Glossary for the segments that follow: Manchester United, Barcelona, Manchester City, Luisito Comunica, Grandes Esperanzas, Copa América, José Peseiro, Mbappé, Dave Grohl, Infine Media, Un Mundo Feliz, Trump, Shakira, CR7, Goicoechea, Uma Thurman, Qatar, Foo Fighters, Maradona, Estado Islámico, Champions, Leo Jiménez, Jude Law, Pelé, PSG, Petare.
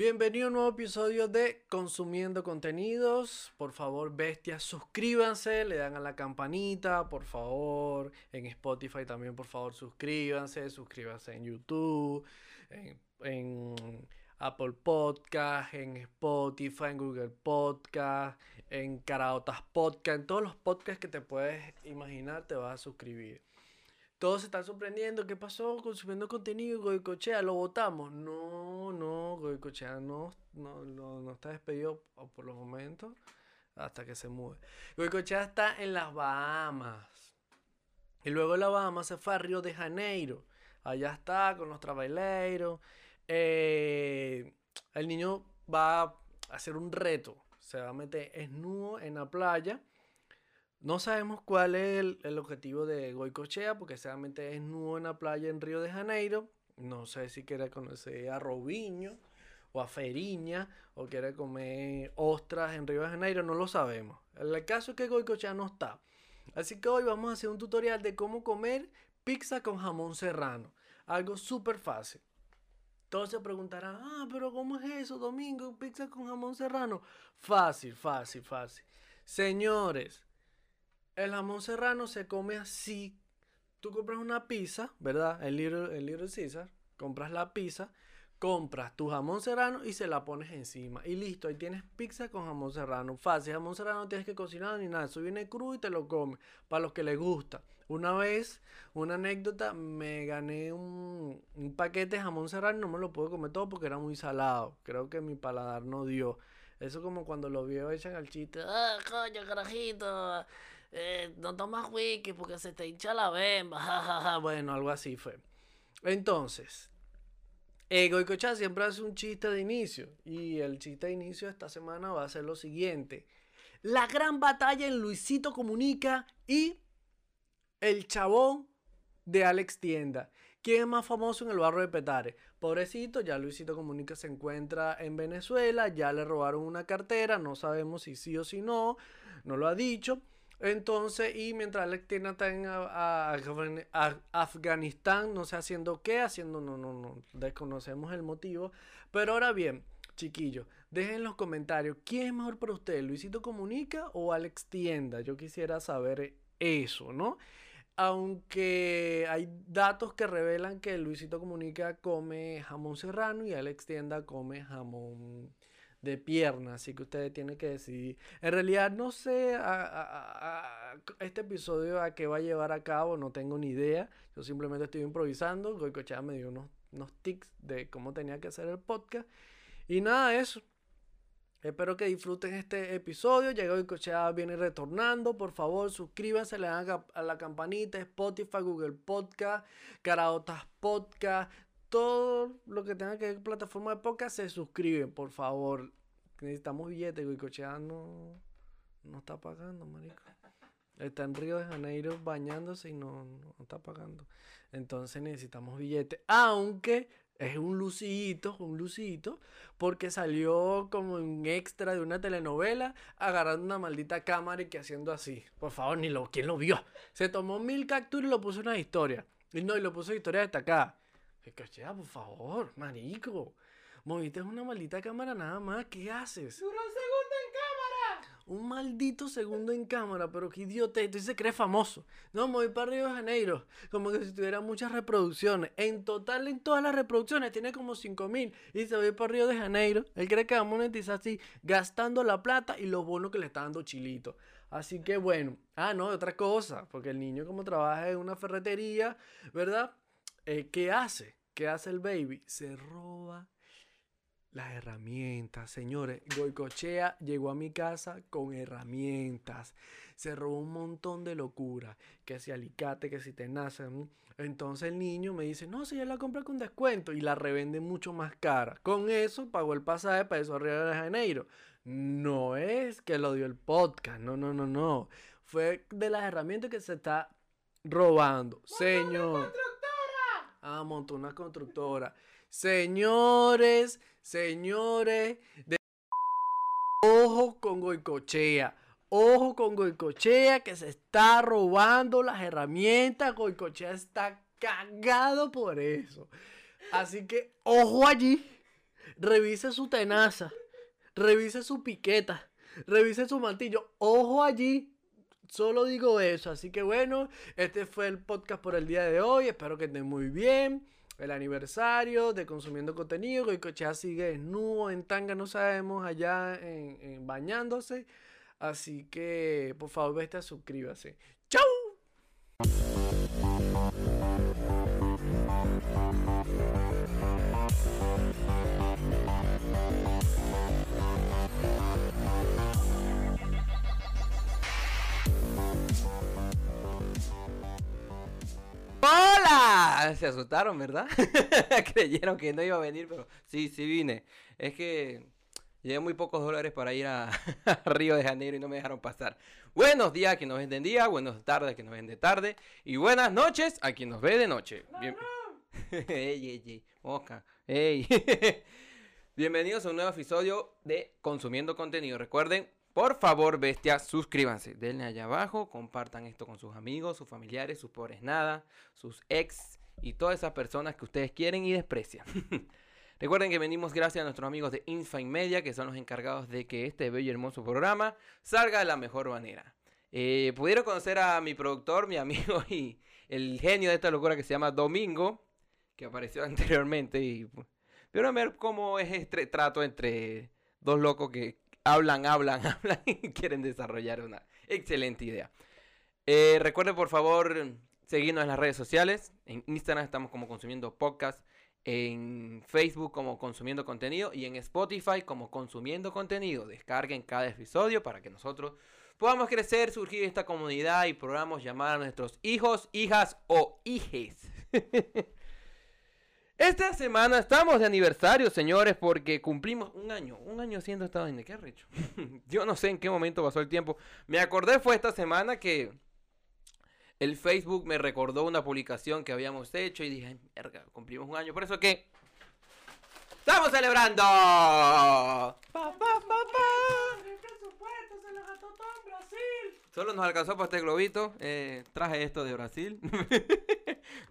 Bienvenido a un nuevo episodio de Consumiendo Contenidos. Por favor, bestias, suscríbanse, le dan a la campanita, por favor. En Spotify también, por favor, suscríbanse en YouTube, en Apple Podcast, en Spotify, en Google Podcast, en Caraotas Podcast, en todos los podcasts que te puedes imaginar te vas a suscribir. Todos se están sorprendiendo, ¿qué pasó? Consumiendo contenido, Goicoechea, ¿lo votamos? No, Goicoechea no está despedido por los momentos hasta que se mude. Goicoechea está en las Bahamas. Y luego de las Bahamas se fue a Río de Janeiro. Allá está con los trabaileiros. El niño va a hacer un reto. Se va a meter desnudo en la playa. No sabemos cuál es el objetivo de Goicoechea, porque seguramente es nuevo en la playa en Río de Janeiro. No sé si quiere conocer a Robinho o a Feriña o quiere comer ostras en Río de Janeiro, no lo sabemos. El caso es que Goicoechea no está. Así que hoy vamos a hacer un tutorial de cómo comer pizza con jamón serrano. Algo súper fácil. Todos se preguntarán, pero ¿cómo es eso, Domingo? ¿Pizza con jamón serrano? Fácil. Señores, el jamón serrano se come así. Tú compras una pizza, ¿verdad? El Little Caesar. Compras la pizza, compras tu jamón serrano y se la pones encima. Y listo, ahí tienes pizza con jamón serrano. Fácil, jamón serrano no tienes que cocinar ni nada. Eso viene crudo y te lo comes. Para los que les gusta. Una vez, una anécdota, me gané un paquete de jamón serrano. No me lo pude comer todo porque era muy salado. Creo que mi paladar no dio. Eso como cuando los viejos echan al chiste. ¡Ah, coño, carajito! No tomas whisky porque se te hincha la bemba, jajaja. Bueno, algo así fue. Entonces, Goicoechea siempre hace un chiste de inicio. Y el chiste de inicio de esta semana va a ser lo siguiente: la gran batalla en Luisito Comunica y el chabón de Alex Tienda. ¿Quién es más famoso en el barrio de Petare? Pobrecito, ya Luisito Comunica se encuentra en Venezuela. Ya le robaron una cartera. No sabemos si sí o si no. No lo ha dicho. Entonces, y mientras Alex Tienda está en Afganistán, no sé haciendo qué, no, desconocemos el motivo. Pero ahora bien, chiquillos, dejen en los comentarios, ¿quién es mejor para ustedes, Luisito Comunica o Alex Tienda? Yo quisiera saber eso, ¿no? Aunque hay datos que revelan que Luisito Comunica come jamón serrano y Alex Tienda come jamón de pierna, así que ustedes tienen que decidir. En realidad no sé este episodio a qué va a llevar a cabo, no tengo ni idea. Yo simplemente estoy improvisando. Goicoechea me dio unos tics de cómo tenía que hacer el podcast. Y nada, eso. Espero que disfruten este episodio. Llega Goicoechea, viene retornando. Por favor, suscríbanse, le dan a la campanita. Spotify, Google Podcast, Caraotas Podcast. Todo lo que tenga que ver con plataforma de podcast se suscriben, por favor. Necesitamos billetes, Goicoechea no está pagando, marico. Está en Río de Janeiro bañándose y no está pagando. Entonces necesitamos billetes. Aunque es un lucito, porque salió como un extra de una telenovela agarrando una maldita cámara y que haciendo así. Por favor, ¿quién lo vio? Se tomó 1000 capturas y lo puso en una historia. Y lo puso en historia destacada. Goicoechea, por favor, marico. Moviste una maldita cámara nada más. ¿Qué haces? ¡Duró un segundo en cámara! Un maldito segundo en cámara, pero qué idiotez. Tú se cree famoso. No, moví para Río de Janeiro. Como que si tuviera muchas reproducciones. En total, en todas las reproducciones, tiene como 5000. Y se va para Río de Janeiro. Él cree que va a monetizar así, gastando la plata y los bonos que le está dando Chilito. Así que bueno. No, otra cosa. Porque el niño, como trabaja en una ferretería, ¿verdad? ¿Qué hace? ¿Qué hace el baby? Se roba las herramientas. Señores, Goicoechea llegó a mi casa con herramientas. Se robó un montón de locura. Que si alicate, que si tenaza. Entonces el niño me dice, no, si yo la compro con descuento. Y la revende mucho más cara. Con eso pagó el pasaje para eso a Río de Janeiro. No es que lo dio el podcast. No. Fue de las herramientas que se está robando. Señor. Montó una constructora. Señores, ojo con Goicoechea que se está robando las herramientas. Goicoechea está cagado por eso. Así que ojo allí, Revise su tenaza, revise su piqueta, revise su martillo. Ojo allí. Solo digo eso. Así que bueno, este fue el podcast por el día de hoy. Espero que estén muy bien. El aniversario de Consumiendo Contenido. Goicoechea sigue desnudo en tanga, no sabemos, allá en bañándose. Así que por favor vete, suscríbase. ¡Chau! ¡Hola! Se asustaron, ¿verdad? Creyeron que no iba a venir, pero sí vine. Es que llevé muy pocos dólares para ir a Río de Janeiro y no me dejaron pasar. Buenos días a quien nos ven de día, buenas tardes a quien nos ven de tarde y buenas noches a quien nos ve de noche. Bienvenidos a un nuevo episodio de Consumiendo Contenido. Recuerden, por favor, bestias, suscríbanse, denle allá abajo, compartan esto con sus amigos, sus familiares, sus pobres nada, sus ex y todas esas personas que ustedes quieren y desprecian. Recuerden que venimos gracias a nuestros amigos de Infine Media, que son los encargados de que este bello y hermoso programa salga de la mejor manera. Pudieron conocer a mi productor, mi amigo y el genio de esta locura que se llama Domingo, que apareció anteriormente, y vieron a ver cómo es este trato entre dos locos que hablan y quieren desarrollar una excelente idea. Recuerden, por favor, seguirnos en las redes sociales. En Instagram estamos como Consumiendo Podcast, en Facebook como Consumiendo Contenido y en Spotify como Consumiendo Contenido. Descarguen cada episodio para que nosotros podamos crecer, surgir esta comunidad y podamos llamar a nuestros hijos, hijas o hijes. Esta semana estamos de aniversario, señores, porque cumplimos un año siendo Estado Islámico. ¿Qué arrecho? Yo no sé en qué momento pasó el tiempo. Me acordé fue esta semana que el Facebook me recordó una publicación que habíamos hecho y dije, ay, merga, cumplimos un año. Por eso que ¡estamos celebrando! ¡Pa, pa, pa, pa! ¡El presupuesto se lo gastó todo en Brasil! Solo nos alcanzó para este globito. Traje esto de Brasil.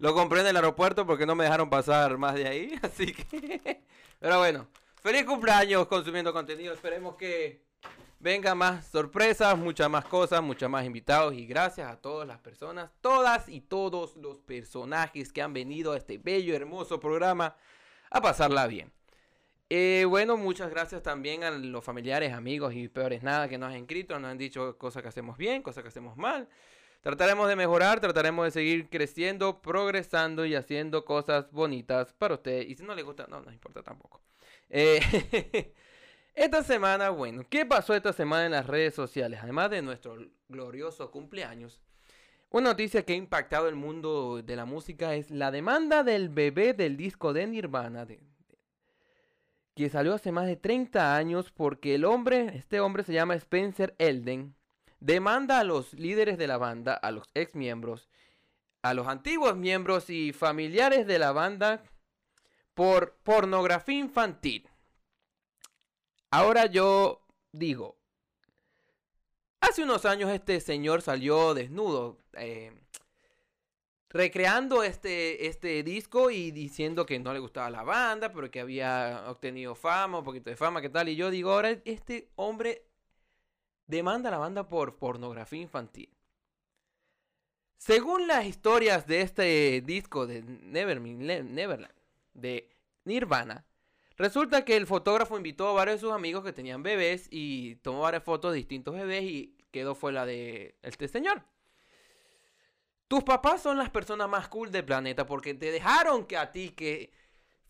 Lo compré en el aeropuerto porque no me dejaron pasar más de ahí. Así que... Pero bueno. ¡Feliz cumpleaños Consumiendo Contenido! Esperemos que vengan más sorpresas, muchas más cosas, muchos más invitados. Y gracias a todas las personas, todas y todos los personajes que han venido a este bello, hermoso programa a pasarla bien. Bueno, muchas gracias también a los familiares, amigos y peores nada que nos han escrito, nos han dicho cosas que hacemos bien, cosas que hacemos mal. Trataremos de mejorar, trataremos de seguir creciendo, progresando y haciendo cosas bonitas para ustedes. Y si no les gusta, no nos importa tampoco. Esta semana, bueno, ¿qué pasó esta semana en las redes sociales? Además de nuestro glorioso cumpleaños, una noticia que ha impactado el mundo de la música es la demanda del bebé del disco de Nirvana, que salió hace más de 30 años porque este hombre se llama Spencer Elden, demanda a los líderes de la banda, a los ex miembros, a los antiguos miembros y familiares de la banda por pornografía infantil. Ahora yo digo, hace unos años este señor salió desnudo, recreando este disco y diciendo que no le gustaba la banda, pero que había obtenido fama, un poquito de fama, qué tal. Y yo digo, ahora este hombre demanda a la banda por pornografía infantil. Según las historias de este disco de Neverland, de Nirvana, resulta que el fotógrafo invitó a varios de sus amigos que tenían bebés y tomó varias fotos de distintos bebés y quedó fue la de este señor. Tus papás son las personas más cool del planeta porque te dejaron que a ti que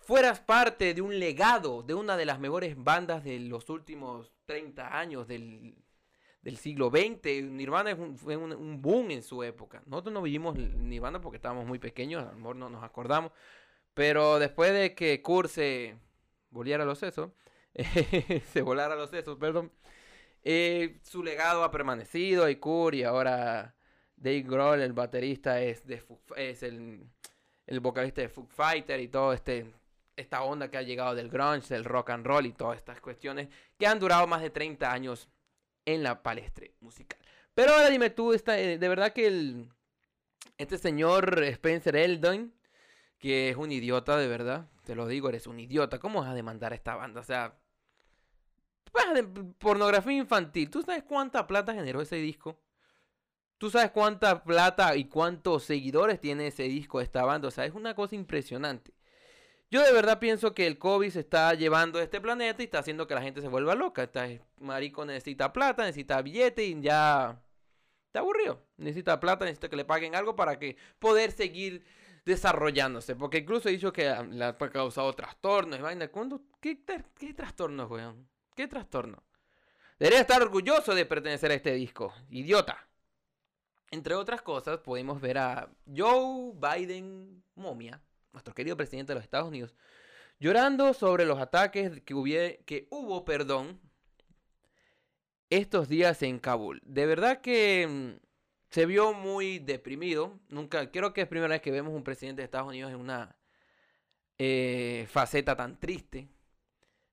fueras parte de un legado de una de las mejores bandas de los últimos 30 años del siglo XX. Nirvana fue un boom en su época. Nosotros no vivimos Nirvana porque estábamos muy pequeños, a lo mejor no nos acordamos. Pero después de que Kurt se volara los sesos, su legado ha permanecido y Kurt y ahora... Dave Grohl, el baterista, es el vocalista de Foo Fighters y toda esta onda que ha llegado del grunge, del rock and roll y todas estas cuestiones que han durado más de 30 años en la palestra musical. Pero ahora dime tú, de verdad que este señor Spencer Elden, que es un idiota, de verdad. Te lo digo, eres un idiota. ¿Cómo vas a demandar a esta banda? O sea, pornografía infantil. ¿Tú sabes cuánta plata generó ese disco? ¿Tú sabes cuánta plata y cuántos seguidores tiene ese disco, esta banda? O sea, es una cosa impresionante. Yo de verdad pienso que el COVID se está llevando de este planeta y está haciendo que la gente se vuelva loca. Este marico necesita plata, necesita billete y ya está aburrido. Necesita plata, necesita que le paguen algo para que poder seguir desarrollándose. Porque incluso he dicho que le ha causado trastornos y vaina. ¿Qué trastornos, weón? ¿Qué trastorno? Debería estar orgulloso de pertenecer a este disco. Idiota. Entre otras cosas, podemos ver a Joe Biden, momia, nuestro querido presidente de los Estados Unidos, llorando sobre los ataques que hubo estos días en Kabul. De verdad que se vio muy deprimido. Creo que es la primera vez que vemos un presidente de Estados Unidos en una faceta tan triste.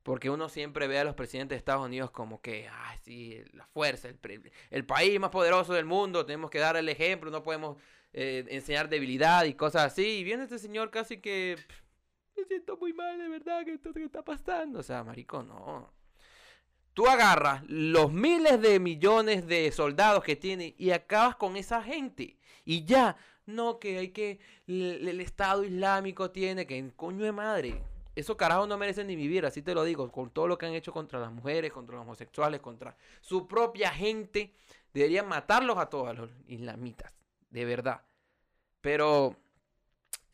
Porque uno siempre ve a los presidentes de Estados Unidos como que, sí, la fuerza, el país más poderoso del mundo, tenemos que dar el ejemplo, no podemos enseñar debilidad y cosas así. Y viene este señor casi que, me siento muy mal, de verdad, que esto que está pasando. O sea, marico, no. Tú agarras los miles de millones de soldados que tiene y acabas con esa gente. Y ya, no, que hay que, el Estado Islámico tiene que, coño de madre. Esos carajos no merecen ni vivir, así te lo digo, con todo lo que han hecho contra las mujeres, contra los homosexuales, contra su propia gente. Deberían matarlos a todos los islamitas, de verdad. Pero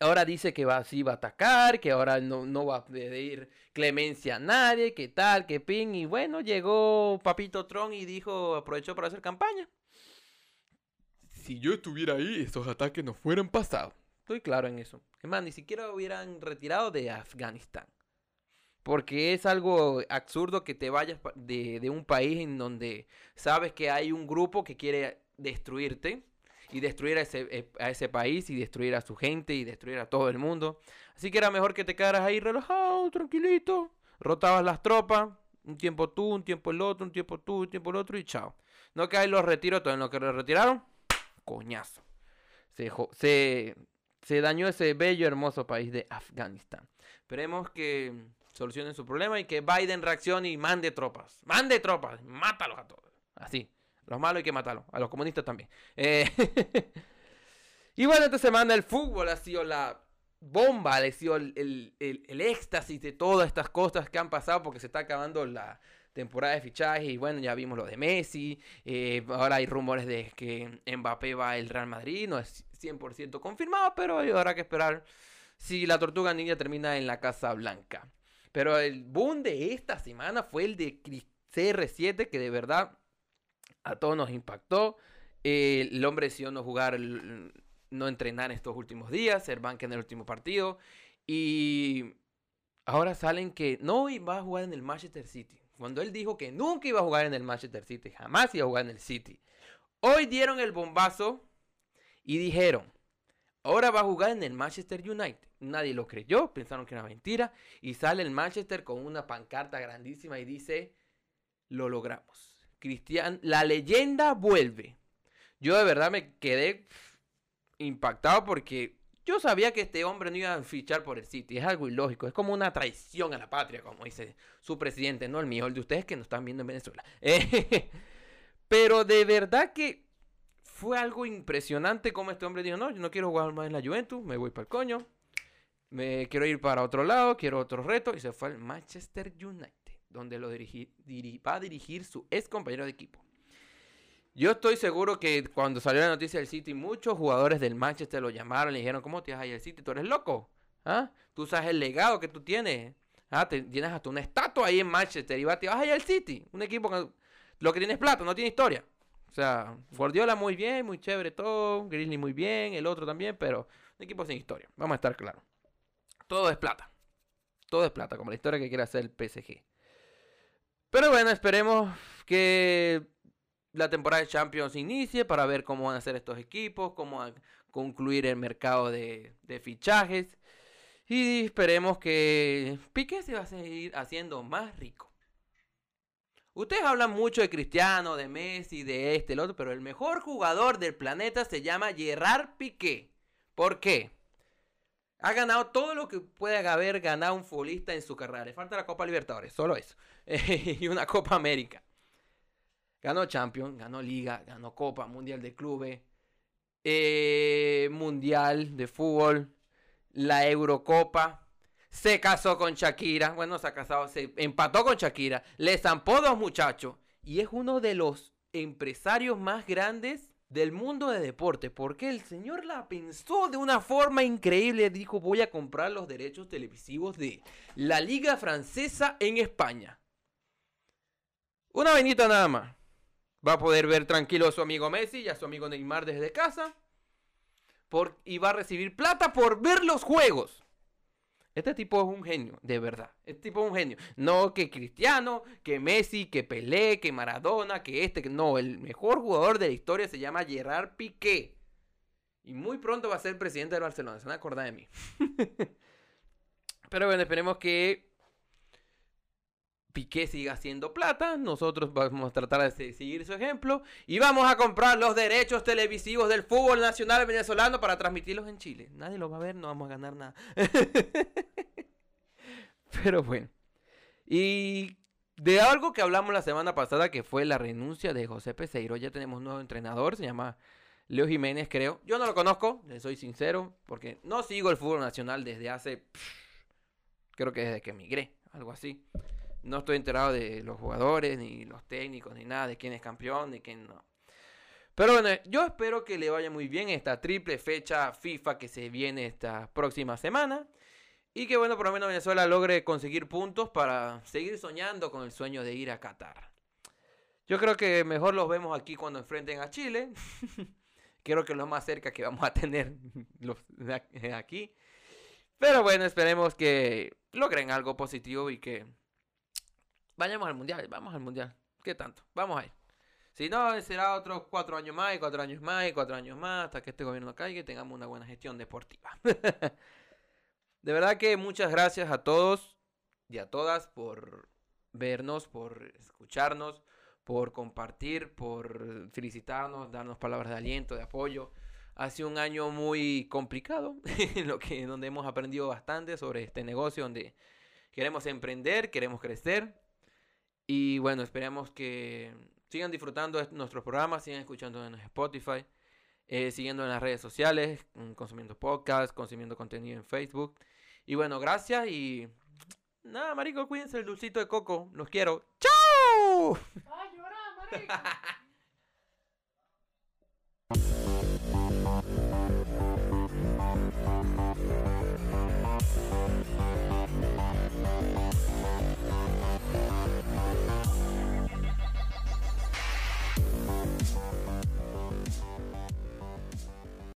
ahora dice que sí va a atacar, que ahora no va a pedir clemencia a nadie, que tal, que pin. Y bueno, llegó Papito Trump y dijo, aprovechó para hacer campaña. Si yo estuviera ahí, esos ataques no fueran pasados. Estoy claro en eso. Es más, ni siquiera hubieran retirado de Afganistán. Porque es algo absurdo que te vayas de un país en donde sabes que hay un grupo que quiere destruirte. Y destruir a ese país, y destruir a su gente, y destruir a todo el mundo. Así que era mejor que te quedaras ahí relajado, tranquilito. Rotabas las tropas. Un tiempo tú, un tiempo el otro, un tiempo tú, un tiempo el otro y chao. No que ahí los retiro, todo en lo que los retiraron. Coñazo. Se dañó ese bello, hermoso país de Afganistán. Esperemos que solucionen su problema y que Biden reaccione y mande tropas. ¡Mande tropas! ¡Mátalos a todos! Así. Los malos hay que matarlos. A los comunistas también. Y bueno, esta semana el fútbol ha sido la bomba. Ha sido el éxtasis de todas estas cosas que han pasado porque se está acabando la temporada de fichajes. Y bueno, ya vimos lo de Messi. Ahora hay rumores de que Mbappé va al Real Madrid. No es 100% confirmado, pero habrá que esperar si la Tortuga Ninja termina en la Casa Blanca. Pero el boom de esta semana fue el de CR7, que de verdad a todos nos impactó. El hombre decidió no jugar, no entrenar estos últimos días, ser banca en el último partido. Y ahora salen que no iba a jugar en el Manchester City. Cuando él dijo que nunca iba a jugar en el Manchester City, jamás iba a jugar en el City. Hoy dieron el bombazo y dijeron, ahora va a jugar en el Manchester United. Nadie lo creyó, pensaron que era mentira. Y sale el Manchester con una pancarta grandísima y dice, lo logramos. Cristian, la leyenda vuelve. Yo de verdad me quedé impactado porque yo sabía que este hombre no iba a fichar por el City. Es algo ilógico, es como una traición a la patria, como dice su presidente, no el mío, el de ustedes que nos están viendo en Venezuela. Pero de verdad que fue algo impresionante como este hombre dijo, no, yo no quiero jugar más en la Juventus, me voy para el coño, me quiero ir para otro lado, quiero otro reto, y se fue al Manchester United, donde lo va a dirigir su ex compañero de equipo. Yo estoy seguro que cuando salió la noticia del City, muchos jugadores del Manchester lo llamaron, le dijeron, ¿cómo te vas a ir al City? ¿Tú eres loco? ¿Ah? ¿Tú sabes el legado que tú tienes? ¿Ah? Tienes hasta una estatua ahí en Manchester y te vas a ir al City, un equipo que lo que tienes plata, no tiene historia. O sea, Guardiola muy bien, muy chévere todo, Grizzly muy bien, el otro también, pero un equipo sin historia, vamos a estar claros. Todo es plata, como la historia que quiere hacer el PSG. Pero bueno, esperemos que la temporada de Champions inicie para ver cómo van a ser estos equipos, cómo van a concluir el mercado de fichajes. Y esperemos que Piqué se va a seguir haciendo más rico. Ustedes hablan mucho de Cristiano, de Messi, de el otro, pero el mejor jugador del planeta se llama Gerard Piqué. ¿Por qué? Ha ganado todo lo que puede haber ganado un futbolista en su carrera. Le falta la Copa Libertadores, solo eso. Y una Copa América. Ganó Champions, ganó Liga, ganó Copa, Mundial de Clubes, Mundial de Fútbol, la Eurocopa. Se casó con Shakira. Bueno, se ha casado, se empató con Shakira. Le zampó dos muchachos. Y es uno de los empresarios más grandes del mundo de deporte, porque el señor la pensó de una forma increíble. Dijo: voy a comprar los derechos televisivos de la liga francesa en España. Una venita nada más. Va a poder ver tranquilo a su amigo Messi y a su amigo Neymar desde casa, y va a recibir plata por ver los juegos. Este tipo es un genio, de verdad. Este tipo es un genio. No que Cristiano, que Messi, que Pelé, que Maradona, que este... No, el mejor jugador de la historia se llama Gerard Piqué. Y muy pronto va a ser presidente del Barcelona. Se van a acordar de mí. Pero bueno, esperemos que Piqué siga haciendo plata. Nosotros vamos a tratar de seguir su ejemplo. Y vamos a comprar los derechos televisivos del fútbol nacional venezolano para transmitirlos en Chile. Nadie los va a ver, no vamos a ganar nada. Pero bueno. Y de algo que hablamos la semana pasada, que fue la renuncia de José Peseiro. Ya tenemos un nuevo entrenador, se llama Leo Jiménez, creo. Yo no lo conozco, les soy sincero, porque no sigo el fútbol nacional desde hace... creo que desde que emigré, algo así. No estoy enterado de los jugadores, ni los técnicos, ni nada, de quién es campeón, de quién no. Pero bueno, yo espero que le vaya muy bien esta triple fecha FIFA que se viene esta próxima semana. Y que bueno, por lo menos Venezuela logre conseguir puntos para seguir soñando con el sueño de ir a Qatar. Yo creo que mejor los vemos aquí cuando enfrenten a Chile. Creo que es lo más cerca que vamos a tener aquí. Pero bueno, esperemos que logren algo positivo y que... vayamos al mundial, vamos al mundial. ¿Qué tanto? Vamos a ir. Si no, será otros 4 años más, y 4 años más, y 4 años más, hasta que este gobierno caiga y tengamos una buena gestión deportiva. De verdad que muchas gracias a todos y a todas por vernos, por escucharnos, por compartir, por felicitarnos, darnos palabras de aliento, de apoyo. Ha sido un año muy complicado, donde hemos aprendido bastante sobre este negocio, donde queremos emprender, queremos crecer. Y bueno, esperamos que sigan disfrutando de nuestros programas, sigan escuchando en Spotify, siguiendo en las redes sociales, consumiendo podcast, consumiendo contenido en Facebook. Y bueno, gracias y nada, marico, cuídense el dulcito de coco. Los quiero. ¡Chao! ¡Ay, llorá, marico!